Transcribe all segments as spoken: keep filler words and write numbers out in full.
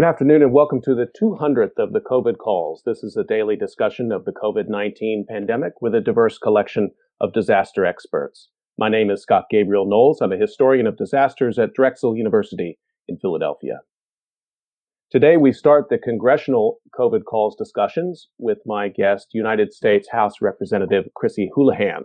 Good afternoon and welcome to the two hundredth of the COVID calls. This is a daily discussion of the COVID nineteen pandemic with a diverse collection of disaster experts. My name is Scott Gabriel Knowles. I'm a historian of disasters at Drexel University in Philadelphia. Today we start the congressional COVID calls discussions with my guest, United States House Representative Chrissy Houlahan.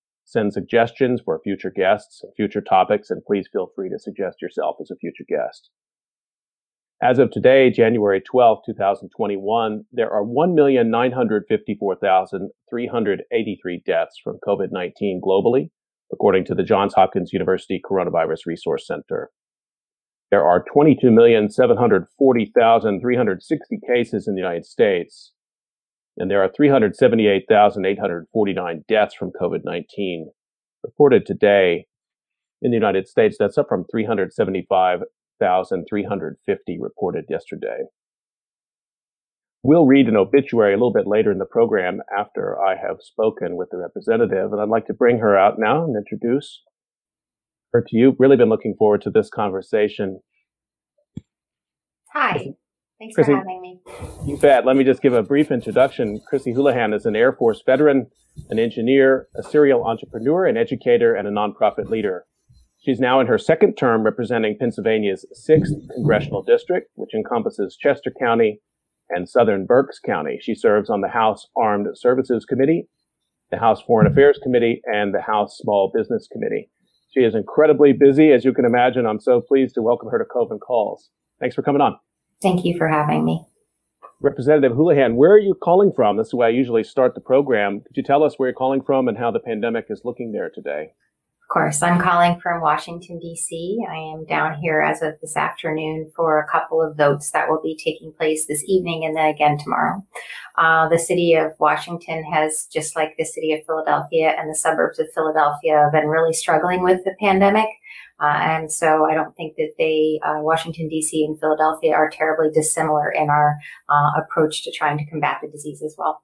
Send suggestions for future guests and future topics, and please feel free to suggest yourself as a future guest. As of today, January twelfth, two thousand twenty-one, there are one million nine hundred fifty-four thousand three hundred eighty-three deaths from COVID nineteen globally, according to the Johns Hopkins University Coronavirus Resource Center. There are twenty-two million seven hundred forty thousand three hundred sixty cases in the United States, and there are three hundred seventy-eight thousand eight hundred forty-nine deaths from COVID nineteen reported today in the United States. That's up from three hundred seventy-five thousand three hundred fifty reported yesterday. We'll read an obituary a little bit later in the program after I have spoken with the representative, and I'd like to bring her out now and introduce her to you. Really been looking forward to this conversation. Hi. Thanks Chrissy, for having me. You bet. Let me just give a brief introduction. Chrissy Houlahan is an Air Force veteran, an engineer, a serial entrepreneur, an educator, and a nonprofit leader. She's now in her second term representing Pennsylvania's sixth Congressional District, which encompasses Chester County and southern Berks County. She serves on the House Armed Services Committee, the House Foreign Affairs Committee, and the House Small Business Committee. She is incredibly busy, as you can imagine. I'm so pleased to welcome her to COVID Calls. Thanks for coming on. Thank you for having me. Representative Houlahan, where are you calling from? This is the way I usually start the program. Could you tell us where you're calling from and how the pandemic is looking there today? Of course. I'm calling from Washington, D C. I am down here as of this afternoon for a couple of votes that will be taking place this evening and then again tomorrow. Uh, the city of Washington has, just like the city of Philadelphia and the suburbs of Philadelphia, been really struggling with the pandemic. Uh, and so I don't think that they, uh, Washington, D C and Philadelphia are terribly dissimilar in our uh, approach to trying to combat the disease as well.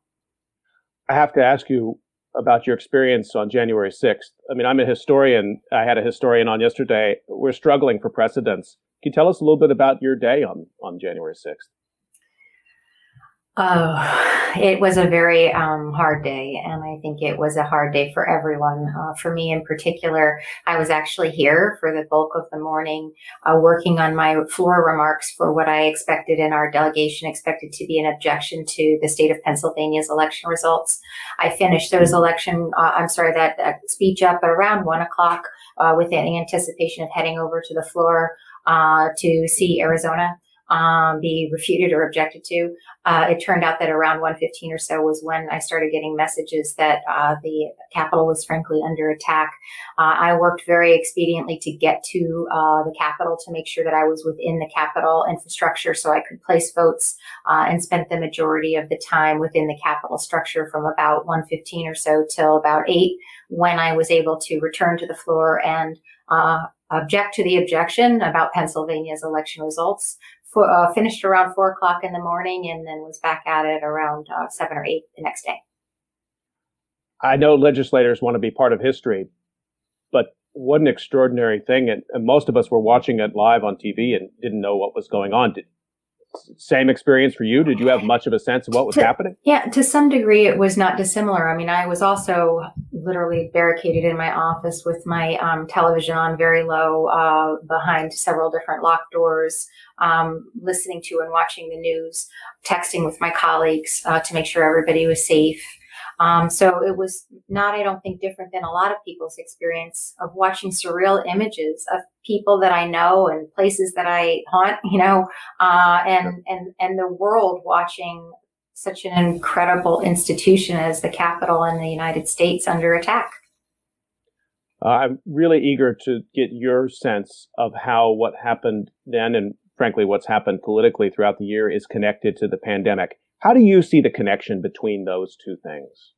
I have to ask you about your experience on January sixth. I mean, I'm a historian. I had a historian on yesterday. We're struggling for precedence. Can you tell us a little bit about your day on, on January sixth? Oh, it was a very um, hard day, and I think it was a hard day for everyone. Uh, for me in particular, I was actually here for the bulk of the morning, uh, working on my floor remarks for what I expected and our delegation expected to be an objection to the state of Pennsylvania's election results. I finished those election, uh, I'm sorry, that, that speech up at around one o'clock uh, with the anticipation of heading over to the floor uh, to see Arizona Um, be refuted or objected to. Uh, it turned out that around one fifteen or so was when I started getting messages that uh, the Capitol was frankly under attack. Uh, I worked very expediently to get to uh, the Capitol to make sure that I was within the Capitol infrastructure so I could place votes uh, and spent the majority of the time within the Capitol structure from about one fifteen or so till about eight when I was able to return to the floor and uh, object to the objection about Pennsylvania's election results. For, uh, finished around four o'clock in the morning and then was back at it around uh, seven or eight the next day. I know legislators want to be part of history, but what an extraordinary thing. And, and most of us were watching it live on T V and didn't know what was going on. Did, same experience for you? Did you have much of a sense of what was to, happening? Yeah, to some degree, it was not dissimilar. I mean, I was also literally barricaded in my office with my um, television on very low uh, behind several different locked doors. Um, listening to and watching the news, texting with my colleagues uh, to make sure everybody was safe. Um, so it was not, I don't think, different than a lot of people's experience of watching surreal images of people that I know and places that I haunt, you know, uh, and, and, and the world watching such an incredible institution as the Capitol in the United States under attack. Uh, I'm really eager to get your sense of how what happened then and frankly, what's happened politically throughout the year is connected to the pandemic. How do you see the connection between those two things?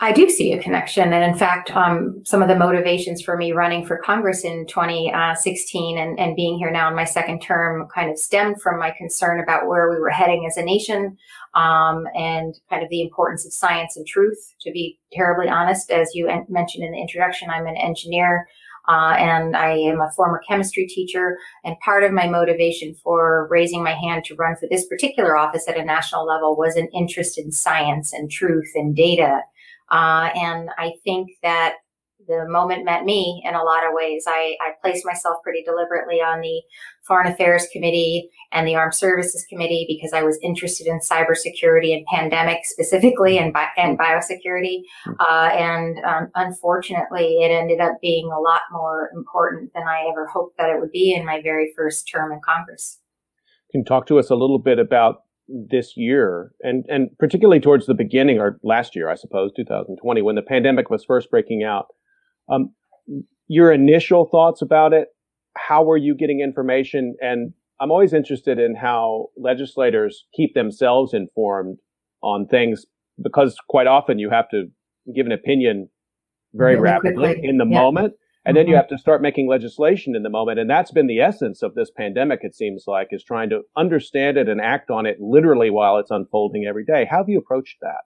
I do see a connection. And in fact, um, some of the motivations for me running for Congress in twenty sixteen and, and being here now in my second term kind of stemmed from my concern about where we were heading as a nation, um, and kind of the importance of science and truth. To be terribly honest, as you en- mentioned in the introduction, I'm an engineer. Uh, and I am a former chemistry teacher. And part of my motivation for raising my hand to run for this particular office at a national level was an interest in science and truth and data. Uh, and I think that the moment met me in a lot of ways. I, I placed myself pretty deliberately on the Foreign Affairs Committee and the Armed Services Committee because I was interested in cybersecurity and pandemic specifically and, bi- and biosecurity. Uh, and um, unfortunately, it ended up being a lot more important than I ever hoped that it would be in my very first term in Congress. Can you talk to us a little bit about this year, and, and particularly towards the beginning, or last year, I suppose, two thousand twenty, when the pandemic was first breaking out? Um, your initial thoughts about it, how were you getting information? And I'm always interested in how legislators keep themselves informed on things, because quite often you have to give an opinion very really rapidly quickly. in the yeah. moment, and mm-hmm. then you have to start making legislation in the moment. And that's been the essence of this pandemic, it seems like, is trying to understand it and act on it literally while it's unfolding every day. How have you approached that?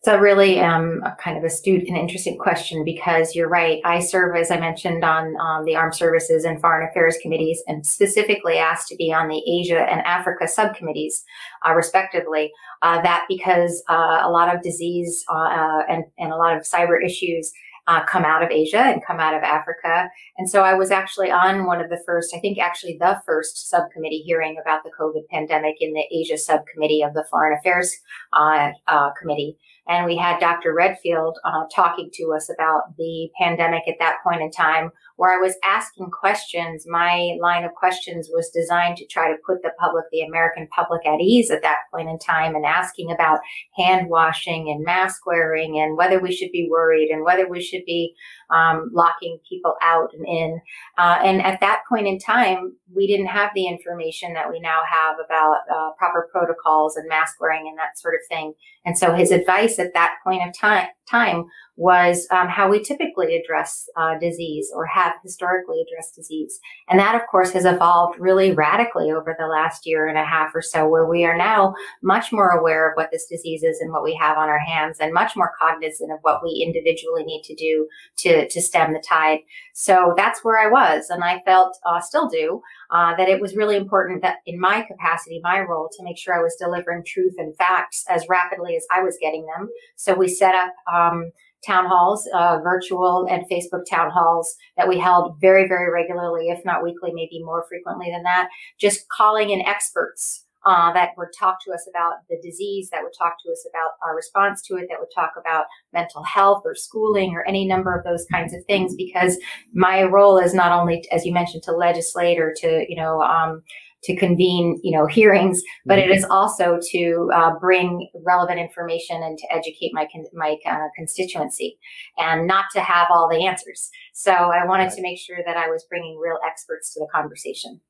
It's a really um, a kind of astute and interesting question, because you're right. I serve, as I mentioned, on um, the Armed Services and Foreign Affairs Committees, and specifically asked to be on the Asia and Africa subcommittees, uh, respectively. Uh, that because uh, a lot of disease uh, uh, and, and a lot of cyber issues Uh, come out of Asia and come out of Africa. And so I was actually on one of the first, I think actually the first subcommittee hearing about the COVID pandemic in the Asia subcommittee of the Foreign Affairs uh, uh, Committee. And we had Doctor Redfield uh, talking to us about the pandemic at that point in time, where I was asking questions. My line of questions was designed to try to put the public, the American public, at ease at that point in time, and asking about hand washing and mask wearing and whether we should be worried and whether we should be um, locking people out and in. Uh, and at that point in time, we didn't have the information that we now have about uh, proper protocols and mask wearing and that sort of thing. And so his advice at that point of time, time was um, how we typically address uh, disease, or have historically addressed disease. And that, of course, has evolved really radically over the last year and a half or so, where we are now much more aware of what this disease is and what we have on our hands, and much more cognizant of what we individually need to do to, to stem the tide. So that's where I was. And I felt, uh, still do, uh, that it was really important that in my capacity, my role, to make sure I was delivering truth and facts as rapidly as I was getting them. So we set up um, town halls, uh, virtual and Facebook town halls that we held very, very regularly, if not weekly, maybe more frequently than that, just calling in experts uh, that would talk to us about the disease, that would talk to us about our response to it, that would talk about mental health or schooling or any number of those kinds of things. Because my role is not only, as you mentioned, to legislate or to, you know, um, to convene, you know, hearings, but it is also to uh, bring relevant information and to educate my con- my uh, constituency, and not to have all the answers. So I wanted right. to make sure that I was bringing real experts to the conversation.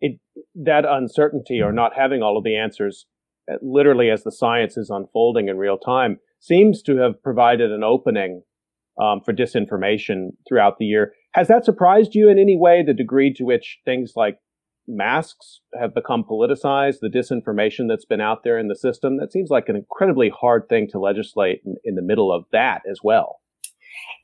It, that uncertainty, or not having all of the answers, literally as the science is unfolding in real time, seems to have provided an opening um, for disinformation throughout the year. Has that surprised you in any way, the degree to which things like masks have become politicized, the disinformation that's been out there in the system? That seems like an incredibly hard thing to legislate in, in the middle of that as well.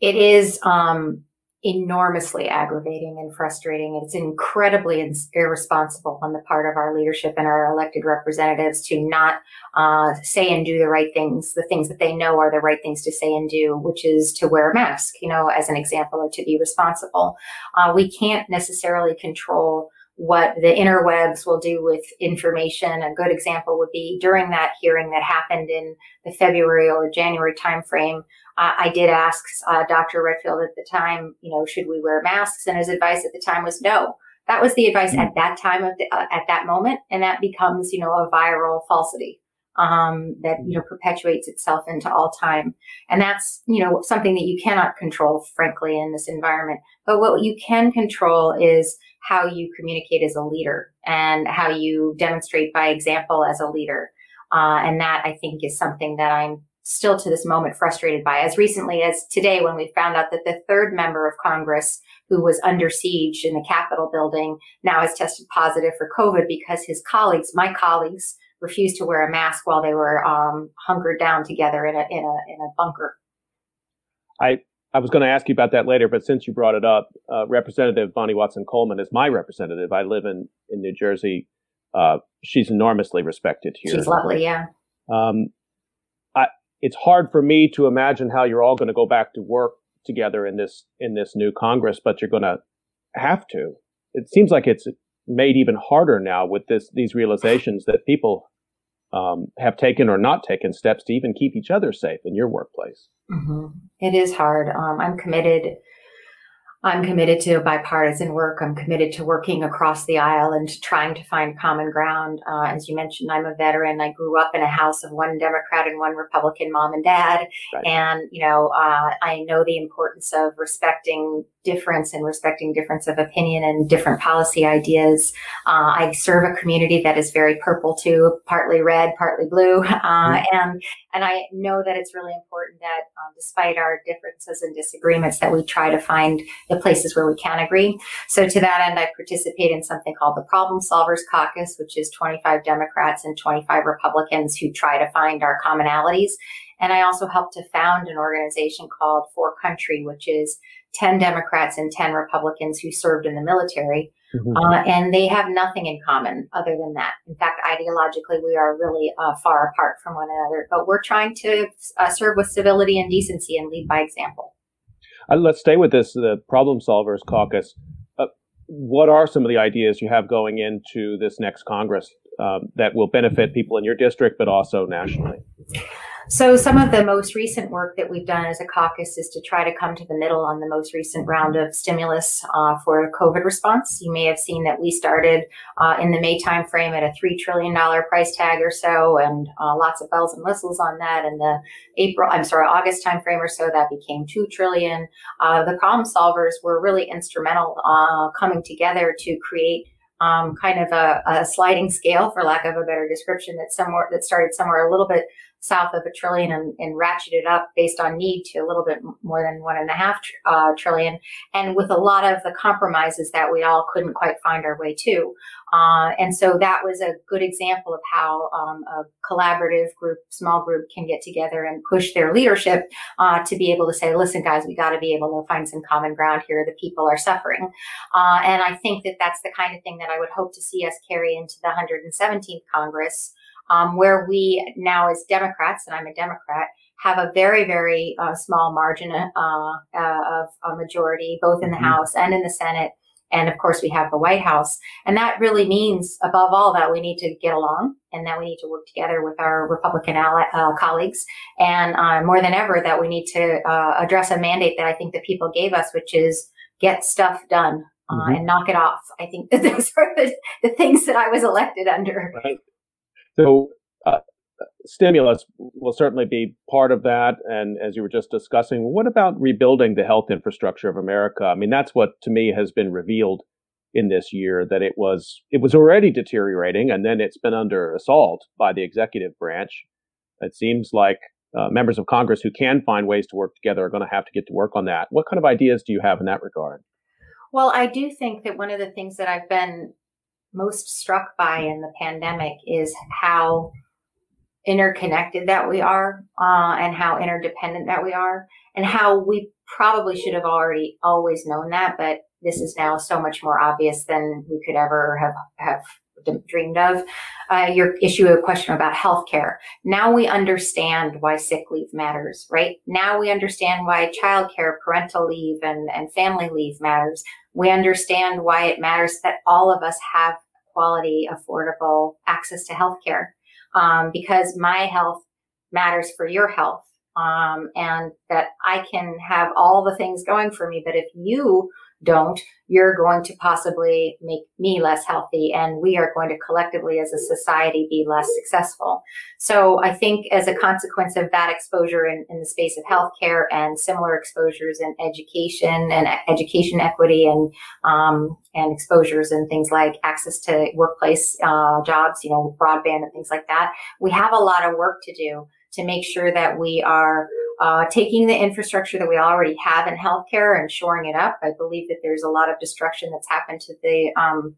It is um, enormously aggravating and frustrating. It's incredibly ins- irresponsible on the part of our leadership and our elected representatives to not uh, say and do the right things, the things that they know are the right things to say and do, which is to wear a mask, you know, as an example, or to be responsible. Uh, we can't necessarily control what the interwebs will do with information. A good example would be during that hearing that happened in the February or January timeframe. Uh, I did ask uh, Doctor Redfield at the time, you know, should we wear masks? And his advice at the time was no. That was the advice mm-hmm. at that time of the, uh, at that moment, and that becomes, you know, a viral falsity. um, that, you know, perpetuates itself into all time. And that's, you know, something that you cannot control, frankly, in this environment. But what you can control is how you communicate as a leader and how you demonstrate by example as a leader. Uh, and that, I think, is something that I'm still to this moment frustrated by. As recently as today, when we found out that the third member of Congress who was under siege in the Capitol building now has tested positive for COVID because his colleagues, my colleagues, refused to wear a mask while they were um, hunkered down together in a in a in a bunker. I I was going to ask you about that later, but since you brought it up, uh, Representative Bonnie Watson Coleman is my representative. I live in in New Jersey. Uh, she's enormously respected here. She's lovely, yeah. Um, I, it's hard for me to imagine how you're all going to go back to work together in this in this new Congress, but you're going to have to. It seems like it's made even harder now with this these realizations that people um, have taken or not taken steps to even keep each other safe in your workplace. Mm-hmm. It is hard. Um, I'm committed. I'm committed to bipartisan work. I'm committed to working across the aisle and to trying to find common ground. Uh, as you mentioned, I'm a veteran. I grew up in a house of one Democrat and one Republican mom and dad. Right. And, you know, uh, I know the importance of respecting difference and respecting difference of opinion and different policy ideas. Uh, I serve a community that is very purple too, partly red, partly blue. Uh, and, and I know that it's really important that uh, despite our differences and disagreements that we try to find the places where we can agree. So to that end, I participate in something called the Problem Solvers Caucus, which is twenty-five Democrats and twenty-five Republicans who try to find our commonalities. And I also helped to found an organization called For Country, which is ten Democrats and ten Republicans who served in the military. Mm-hmm. Uh, and they have nothing in common other than that. In fact, ideologically, we are really uh, far apart from one another, but we're trying to uh, serve with civility and decency and lead by example. Uh, let's stay with this, the Problem Solvers Caucus. Uh, what are some of the ideas you have going into this next Congress um, that will benefit people in your district, but also nationally? So some of the most recent work that we've done as a caucus is to try to come to the middle on the most recent round of stimulus uh, for COVID response. You may have seen that we started uh, in the May timeframe at a three trillion dollars price tag or so, and uh, lots of bells and whistles on that. And the April, I'm sorry, August timeframe or so, that became two trillion dollars. Uh, the problem solvers were really instrumental uh, coming together to create Um, kind of a, a sliding scale, for lack of a better description, that somewhere that started somewhere a little bit south of a trillion and, and ratcheted up based on need to a little bit more than one and a half tr- uh, trillion, and with a lot of the compromises that we all couldn't quite find our way to. Uh, and so that was a good example of how um, a collaborative group, small group, can get together and push their leadership uh, to be able to say, listen, guys, we got to be able to find some common ground here. The people are suffering. Uh, and I think that that's the kind of thing that I would hope to see us carry into the one hundred seventeenth Congress, um, where we now as Democrats, and I'm a Democrat, have a very, very uh, small margin uh, uh, of a majority, both in the mm-hmm. House and in the Senate. And of course, we have the White House. And that really means, above all, that we need to get along and that we need to work together with our Republican ally, uh, colleagues. And uh, more than ever, that we need to uh, address a mandate that I think the people gave us, which is get stuff done uh, mm-hmm. and knock it off. I think that those are the, the things that I was elected under. Right. So uh, stimulus will certainly be part of that. And as you were just discussing, what about rebuilding the health infrastructure of America? I mean, that's what to me has been revealed in this year, that it was it was already deteriorating. And then it's been under assault by the executive branch. It seems like uh, members of Congress who can find ways to work together are going to have to get to work on that. What kind of ideas do you have in that regard? Well, I do think that one of the things that I've been most struck by in the pandemic is how interconnected that we are uh, and how interdependent that we are, and how we probably should have already always known that, but this is now so much more obvious than we could ever have have dreamed of. Uh, your issue, a question about healthcare. Now we understand why sick leave matters, right? Now we understand why childcare, parental leave, and, and family leave matters. We understand why it matters that all of us have quality, affordable access to healthcare, um, because my health matters for your health, um, and that I can have all the things going for me. But if you don't, you're going to possibly make me less healthy, and we are going to collectively as a society be less successful. So I think as a consequence of that exposure in, in the space of healthcare and similar exposures in education and education equity and um, and exposures in things like access to workplace uh, jobs, you know, broadband and things like that, we have a lot of work to do to make sure that we are Uh, taking the infrastructure that we already have in healthcare and shoring it up. I believe that there's a lot of destruction that's happened to the um,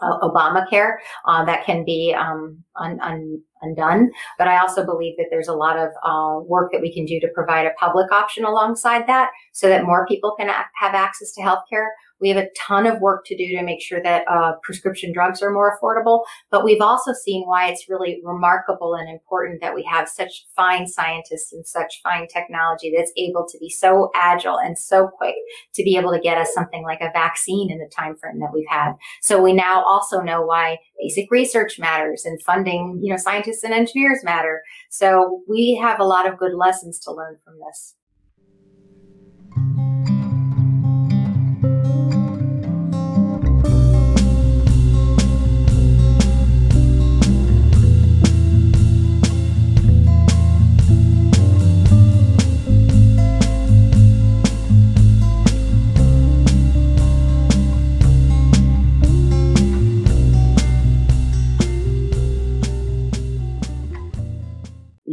uh, Obamacare uh, that can be um, un- un- undone. But I also believe that there's a lot of uh, work that we can do to provide a public option alongside that so that more people can a- have access to healthcare. We have a ton of work to do to make sure that uh, prescription drugs are more affordable, but we've also seen why it's really remarkable and important that we have such fine scientists and such fine technology that's able to be so agile and so quick to be able to get us something like a vaccine in the time frame that we've had. So we now also know why basic research matters and funding, you know, scientists and engineers matter. So we have a lot of good lessons to learn from this.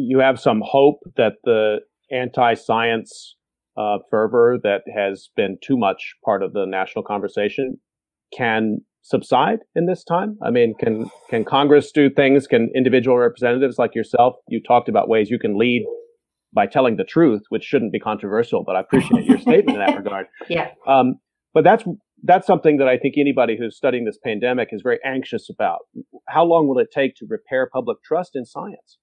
You have some hope that the anti-science uh, fervor that has been too much part of the national conversation can subside in this time? I mean, can can Congress do things? Can individual representatives like yourself? You talked about ways you can lead by telling the truth, which shouldn't be controversial, but I appreciate your statement in that regard. Yeah. Um, but that's that's something that I think anybody who's studying this pandemic is very anxious about. How long will it take to repair public trust in science?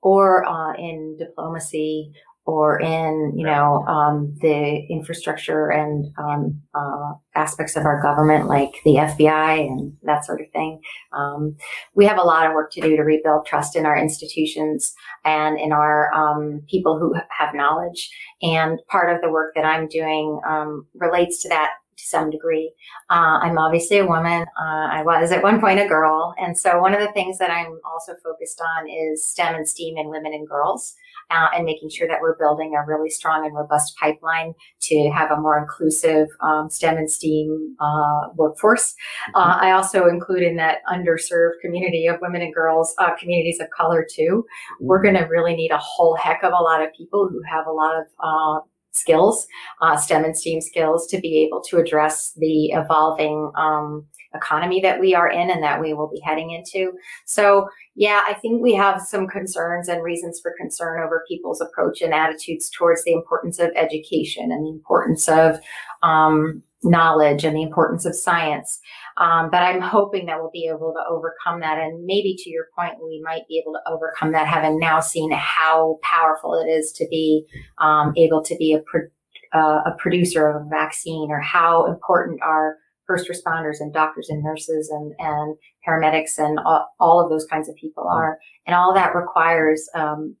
Or uh, in diplomacy, or in you know um, the infrastructure and um, uh, aspects of our government, like the F B I and that sort of thing. Um, we have a lot of work to do to rebuild trust in our institutions and in our um, people who have knowledge. And part of the work that I'm doing um, relates to that. To some degree. Uh, I'm obviously a woman. Uh, I was at one point a girl. And so one of the things that I'm also focused on is STEM and STEAM and women and girls uh, and making sure that we're building a really strong and robust pipeline to have a more inclusive um, STEM and STEAM uh, workforce. Uh, I also include in that underserved community of women and girls, uh, communities of color too. We're going to really need a whole heck of a lot of people who have a lot of uh, skills, uh, STEM and STEAM skills to be able to address the evolving um, economy that we are in and that we will be heading into. So yeah, I think we have some concerns and reasons for concern over people's approach and attitudes towards the importance of education and the importance of um, knowledge and the importance of science. Um, but I'm hoping that we'll be able to overcome that. And maybe to your point, we might be able to overcome that, having now seen how powerful it is to be um, able to be a, pro- uh, a producer of a vaccine, or how important our first responders and doctors and nurses and, and paramedics and all, all of those kinds of people are. And all that requires um,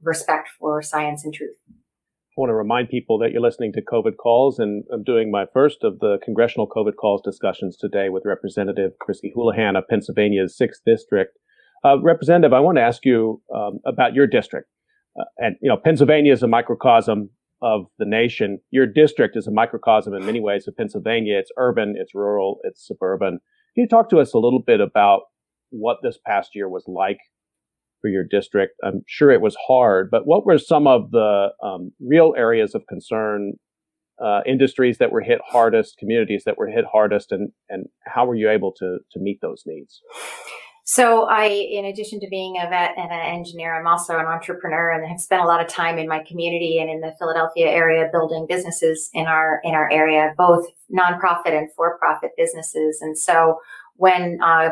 respect for science and truth. I want to remind people that you're listening to COVID Calls, and I'm doing my first of the congressional COVID Calls discussions today with Representative Chrissy Houlahan of Pennsylvania's sixth District. Uh, Representative, I want to ask you um, about your district. Uh, and, you know, Pennsylvania is a microcosm of the nation. Your district is a microcosm in many ways of Pennsylvania. It's urban, it's rural, it's suburban. Can you talk to us a little bit about what this past year was like for your district? I'm sure it was hard, but what were some of the um, real areas of concern, uh, industries that were hit hardest, communities that were hit hardest, and, and how were you able to, to meet those needs? So I, in addition to being a vet and an engineer, I'm also an entrepreneur and have spent a lot of time in my community and in the Philadelphia area building businesses in our, in our area, both nonprofit and for-profit businesses. And so when uh,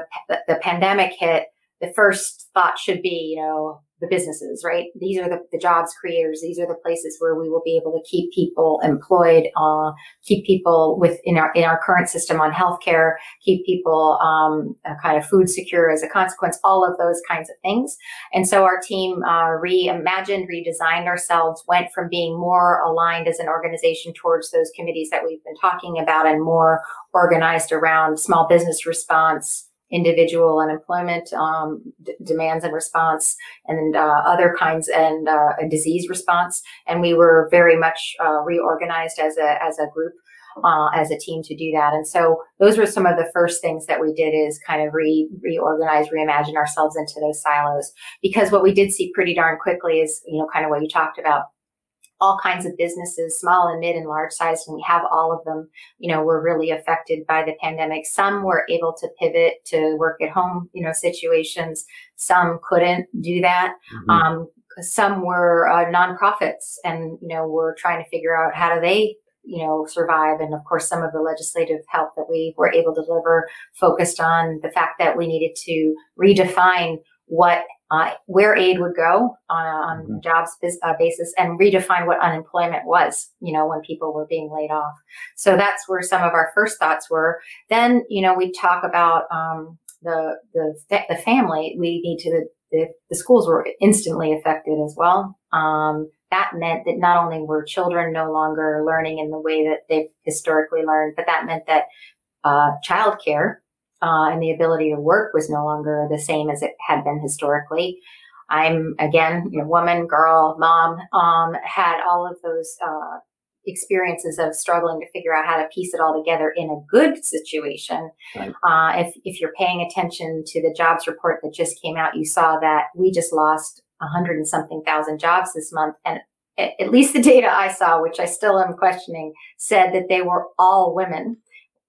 the pandemic hit, the first thought should be, you know, the businesses, right? These are the, the jobs creators. These are the places where we will be able to keep people employed, uh, keep people within our, in our current system on healthcare, keep people, um, kind of food secure as a consequence, all of those kinds of things. And so our team, uh, reimagined, redesigned ourselves, went from being more aligned as an organization towards those committees that we've been talking about and more organized around small business response, individual unemployment um, d- demands and response, and uh, other kinds, and uh, a disease response. And we were very much uh, reorganized as a as a group, uh, as a team to do that. And so those were some of the first things that we did, is kind of re- reorganize, reimagine ourselves into those silos. Because what we did see pretty darn quickly is, you know, kind of what you talked about, all kinds of businesses, small and mid and large size, and we have all of them, you know, were really affected by the pandemic. Some were able to pivot to work at home, you know, situations. Some couldn't do that. Mm-hmm. Um, some were uh, nonprofits and, you know, were trying to figure out how do they, you know, survive. And of course, some of the legislative help that we were able to deliver focused on the fact that we needed to redefine what Uh, where aid would go on a, on mm-hmm. jobs uh, basis, and redefine what unemployment was, you know, when people were being laid off. So that's where some of our first thoughts were. Then, you know, we talk about um, the, the the family. We need to, the, the schools were instantly affected as well. Um, that meant that not only were children no longer learning in the way that they've historically learned, but that meant that uh, childcare Uh, and the ability to work was no longer the same as it had been historically. I'm, again, you know, woman, girl, mom, um, had all of those uh, experiences of struggling to figure out how to piece it all together in a good situation. Right. Uh, if, if you're paying attention to the jobs report that just came out, you saw that we just lost a hundred and something thousand jobs this month. And at least the data I saw, which I still am questioning, said that they were all women.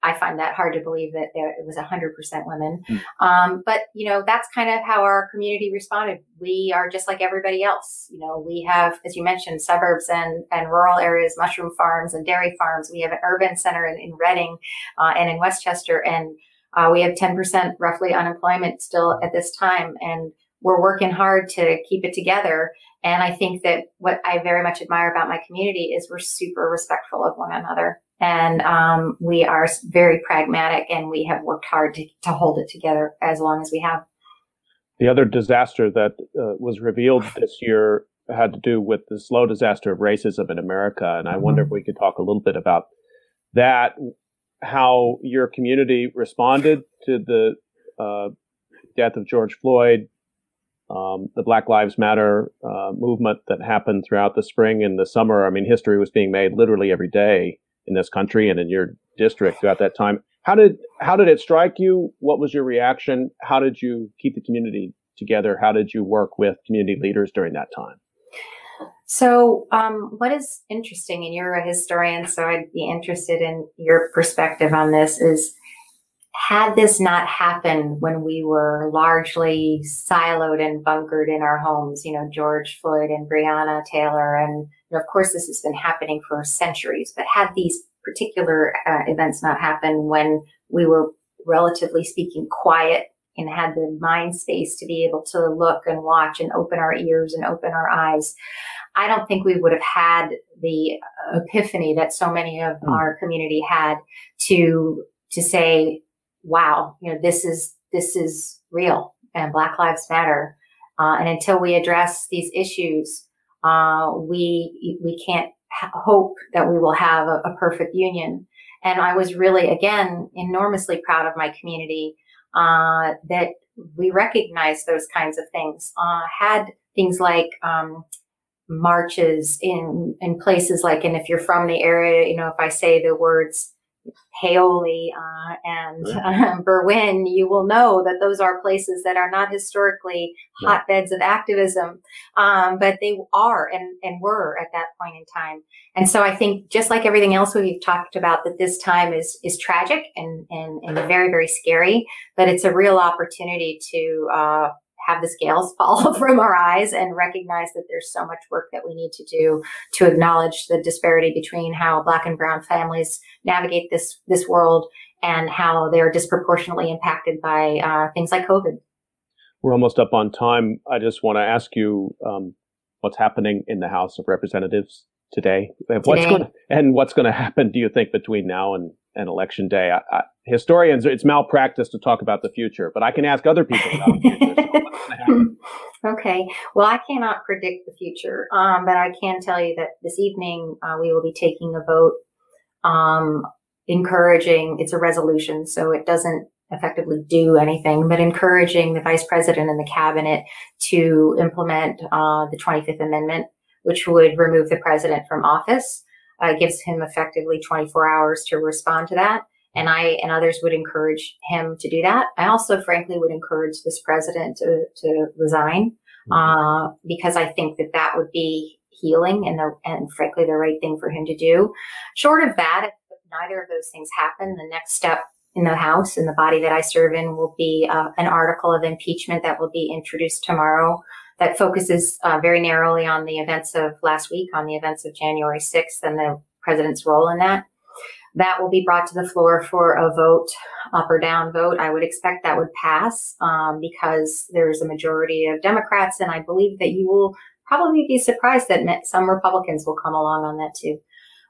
I find that hard to believe that there, it was one hundred percent women. Mm. Um, but, you know, that's kind of how our community responded. We are just like everybody else. You know, we have, as you mentioned, suburbs and, and rural areas, mushroom farms and dairy farms. We have an urban center in, in Reading uh, and in Westchester. And uh, we have ten percent roughly unemployment still at this time. And we're working hard to keep it together. And I think that what I very much admire about my community is we're super respectful of one another. And um, we are very pragmatic, and we have worked hard to, to hold it together as long as we have. The other disaster that uh, was revealed this year had to do with the slow disaster of racism in America. And I mm-hmm. wonder if we could talk a little bit about that, how your community responded to the uh, death of George Floyd, um, the Black Lives Matter uh, movement that happened throughout the spring and the summer. I mean, history was being made literally every day in this country and in your district throughout that time. How did how did it strike you? What was your reaction? How did you keep the community together? How did you work with community leaders during that time? So um, what is interesting, and you're a historian, so I'd be interested in your perspective on this, is had this not happened when we were largely siloed and bunkered in our homes, you know, George Floyd and Breonna Taylor, and of course, this has been happening for centuries, but had these particular uh, events not happened when we were, relatively speaking, quiet and had the mind space to be able to look and watch and open our ears and open our eyes, I don't think we would have had the epiphany that so many of mm. our community had to to say, wow, you know, this is this is real, and Black Lives Matter. Uh, and until we address these issues, Uh, we, we can't ha- hope that we will have a, a perfect union. And I was really, again, enormously proud of my community, uh, that we recognized those kinds of things, uh, had things like, um, marches in, in places like, and if you're from the area, you know, if I say the words Paoli uh, and yeah. uh, Berwin, you will know that those are places that are not historically yeah. hotbeds of activism, um, but they are and, and were at that point in time. And so I think, just like everything else we've talked about, that this time is is tragic and, and, and very, very scary, but it's a real opportunity to uh, have the scales fall from our eyes and recognize that there's so much work that we need to do to acknowledge the disparity between how Black and brown families navigate this, this world and how they're disproportionately impacted by uh, things like COVID. We're almost up on time. I just want to ask you um, what's happening in the House of Representatives today, today. What's going to, and what's going to happen, do you think, between now and, and Election Day? I, I, historians, it's malpractice to talk about the future, but I can ask other people about the future. So what's going to happen? Okay. Well, I cannot predict the future, um, but I can tell you that this evening uh, we will be taking a vote um, encouraging, it's a resolution, so it doesn't effectively do anything, but encouraging the vice president and the cabinet to implement uh, the twenty-fifth Amendment, which would remove the president from office. Uh, gives him effectively twenty-four hours to respond to that. And I and others would encourage him to do that. I also, frankly, would encourage this president to, to resign uh, because I think that that would be healing and, the, and frankly, the right thing for him to do. Short of that, if neither of those things happen, the next step in the House and the body that I serve in will be uh, an article of impeachment that will be introduced tomorrow that focuses uh, very narrowly on the events of last week, on the events of January sixth and the president's role in that. That will be brought to the floor for a vote, up or down vote. I would expect that would pass um, because there's a majority of Democrats, and I believe that you will probably be surprised that some Republicans will come along on that too.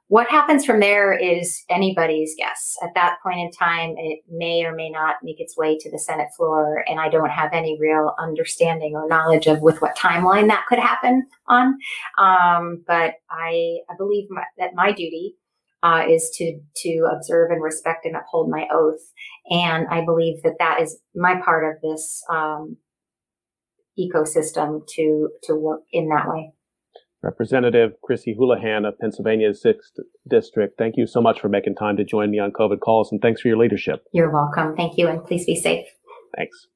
What happens from there is anybody's guess. At that point in time, it may or may not make its way to the Senate floor, and I don't have any real understanding or knowledge of with what timeline that could happen on. Um, but I, I believe my, that my duty uh, is to to observe and respect and uphold my oath, and I believe that that is my part of this um, ecosystem to to work in that way. Representative Chrissy Houlahan of Pennsylvania's sixth District, thank you so much for making time to join me on COVID Calls, and thanks for your leadership. You're welcome. Thank you, and please be safe. Thanks.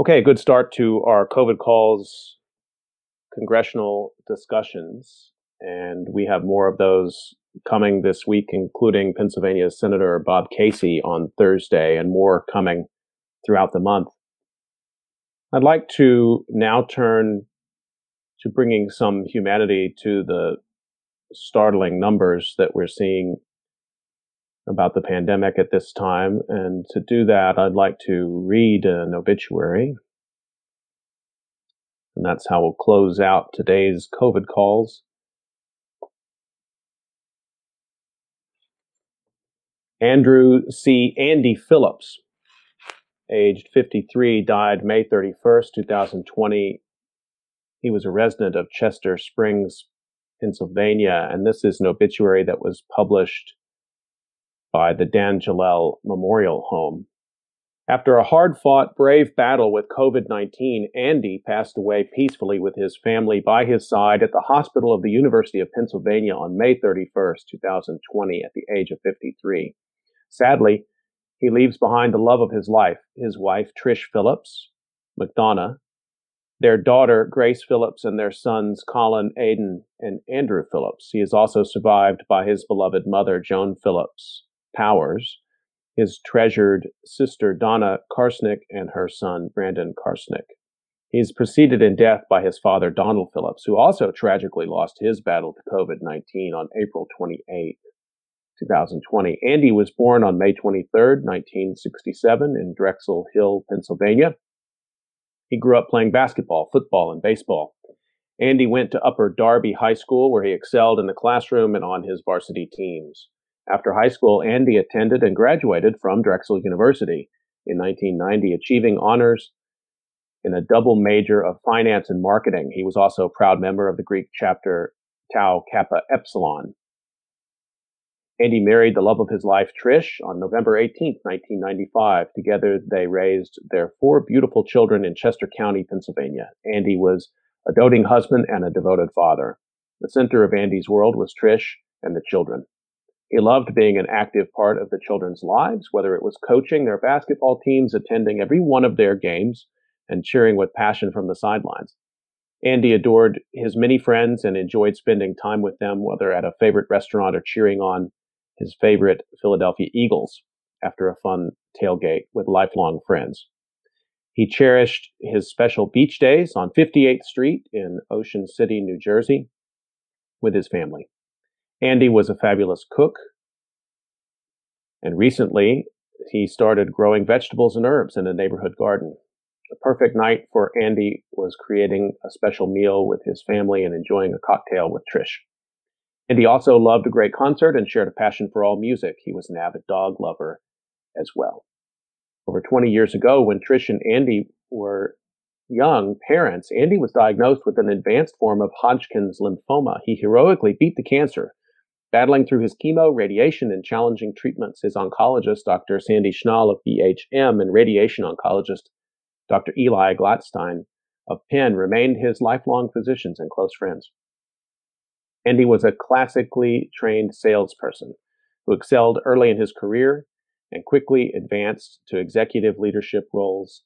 Okay, a good start to our COVID Calls congressional discussions, and we have more of those coming this week, including Pennsylvania Senator Bob Casey on Thursday, and more coming throughout the month. I'd like to now turn to bringing some humanity to the startling numbers that we're seeing about the pandemic at this time. And to do that, I'd like to read an obituary. And that's how we'll close out today's COVID Calls. Andrew C. Andy Phillips, aged fifty-three, died May thirty-first, twenty twenty. He was a resident of Chester Springs, Pennsylvania, and this is an obituary that was published by the Dan Jillel Memorial Home. After a hard-fought, brave battle with COVID nineteen, Andy passed away peacefully with his family by his side at the Hospital of the University of Pennsylvania on May thirty-first, twenty twenty, at the age of fifty-three. Sadly, he leaves behind the love of his life, his wife, Trish Phillips, McDonough, their daughter, Grace Phillips, and their sons, Colin, Aiden, and Andrew Phillips. He is also survived by his beloved mother, Joan Phillips Powers, his treasured sister, Donna Karsnick, and her son, Brandon Karsnick. He is preceded in death by his father, Donald Phillips, who also tragically lost his battle to COVID nineteen on April twenty-eighth, twenty twenty. Andy was born on May twenty-third, nineteen sixty-seven, in Drexel Hill, Pennsylvania. He grew up playing basketball, football, and baseball. Andy went to Upper Darby High School, where he excelled in the classroom and on his varsity teams. After high school, Andy attended and graduated from Drexel University in nineteen ninety, achieving honors in a double major of finance and marketing. He was also a proud member of the Greek chapter Tau Kappa Epsilon. Andy married the love of his life, Trish, on November eighteenth, nineteen ninety-five. Together, they raised their four beautiful children in Chester County, Pennsylvania. Andy was a doting husband and a devoted father. The center of Andy's world was Trish and the children. He loved being an active part of the children's lives, whether it was coaching their basketball teams, attending every one of their games, and cheering with passion from the sidelines. Andy adored his many friends and enjoyed spending time with them, whether at a favorite restaurant or cheering on his favorite Philadelphia Eagles after a fun tailgate with lifelong friends. He cherished his special beach days on fifty-eighth Street in Ocean City, New Jersey, with his family. Andy was a fabulous cook, and recently he started growing vegetables and herbs in a neighborhood garden. A perfect night for Andy was creating a special meal with his family and enjoying a cocktail with Trish. Andy also loved a great concert and shared a passion for all music. He was an avid dog lover as well. Over twenty years ago, when Trish and Andy were young parents, Andy was diagnosed with an advanced form of Hodgkin's lymphoma. He heroically beat the cancer, battling through his chemo, radiation, and challenging treatments. His oncologist, Doctor Sandy Schnall of B H M, and radiation oncologist, Doctor Eli Glotstein of Penn, remained his lifelong physicians and close friends. Andy was a classically trained salesperson who excelled early in his career and quickly advanced to executive leadership roles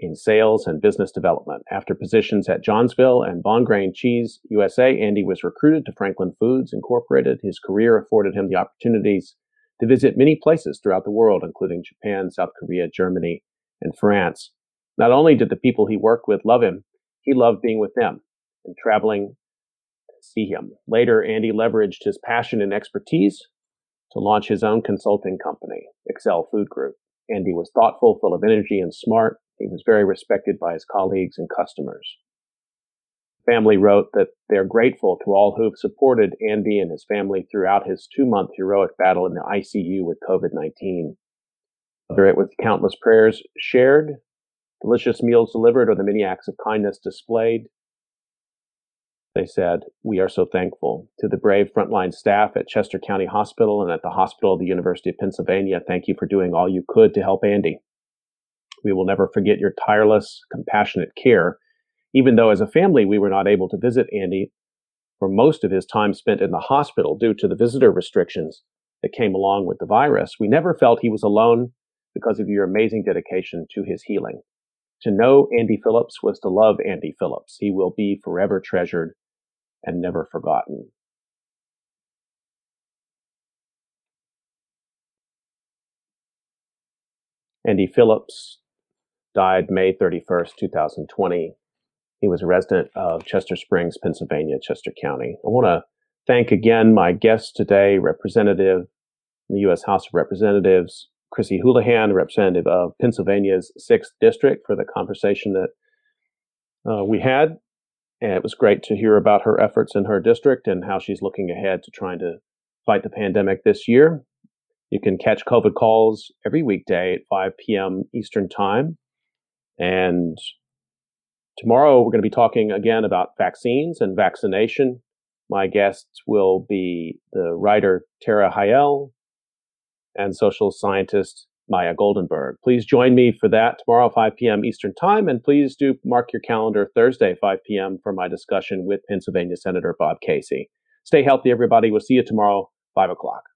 in sales and business development. After positions at Johnsville and Bon Grain Cheese U S A, Andy was recruited to Franklin Foods Incorporated. His career afforded him the opportunities to visit many places throughout the world, including Japan, South Korea, Germany, and France. Not only did the people he worked with love him, he loved being with them and traveling to see him. Later, Andy leveraged his passion and expertise to launch his own consulting company, Excel Food Group. Andy was thoughtful, full of energy, and smart. He was very respected by his colleagues and customers. Family wrote that they're grateful to all who've supported Andy and his family throughout his two-month heroic battle in the I C U with COVID nineteen. Whether it was countless prayers shared, delicious meals delivered, or the many acts of kindness displayed, they said, "We are so thankful." To the brave frontline staff at Chester County Hospital and at the Hospital of the University of Pennsylvania, thank you for doing all you could to help Andy. We will never forget your tireless, compassionate care, even though as a family we were not able to visit Andy for most of his time spent in the hospital due to the visitor restrictions that came along with the virus. We never felt he was alone because of your amazing dedication to his healing. To know Andy Phillips was to love Andy Phillips. He will be forever treasured and never forgotten. Andy Phillips died May thirty-first, two thousand twenty. He was a resident of Chester Springs, Pennsylvania, Chester County. I want to thank again my guest today, Representative in the U S House of Representatives, Chrissy Houlahan, representative of Pennsylvania's sixth District, for the conversation that uh, we had. And it was great to hear about her efforts in her district and how she's looking ahead to trying to fight the pandemic this year. You can catch COVID Calls every weekday at five p.m. Eastern Time. And tomorrow we're going to be talking again about vaccines and vaccination. My guests will be the writer Tara Hayel and social scientist Maya Goldenberg. Please join me for that tomorrow, five p.m. Eastern Time, and please do mark your calendar Thursday, five p.m. for my discussion with Pennsylvania Senator Bob Casey. Stay healthy, everybody. We'll see you tomorrow, five o'clock.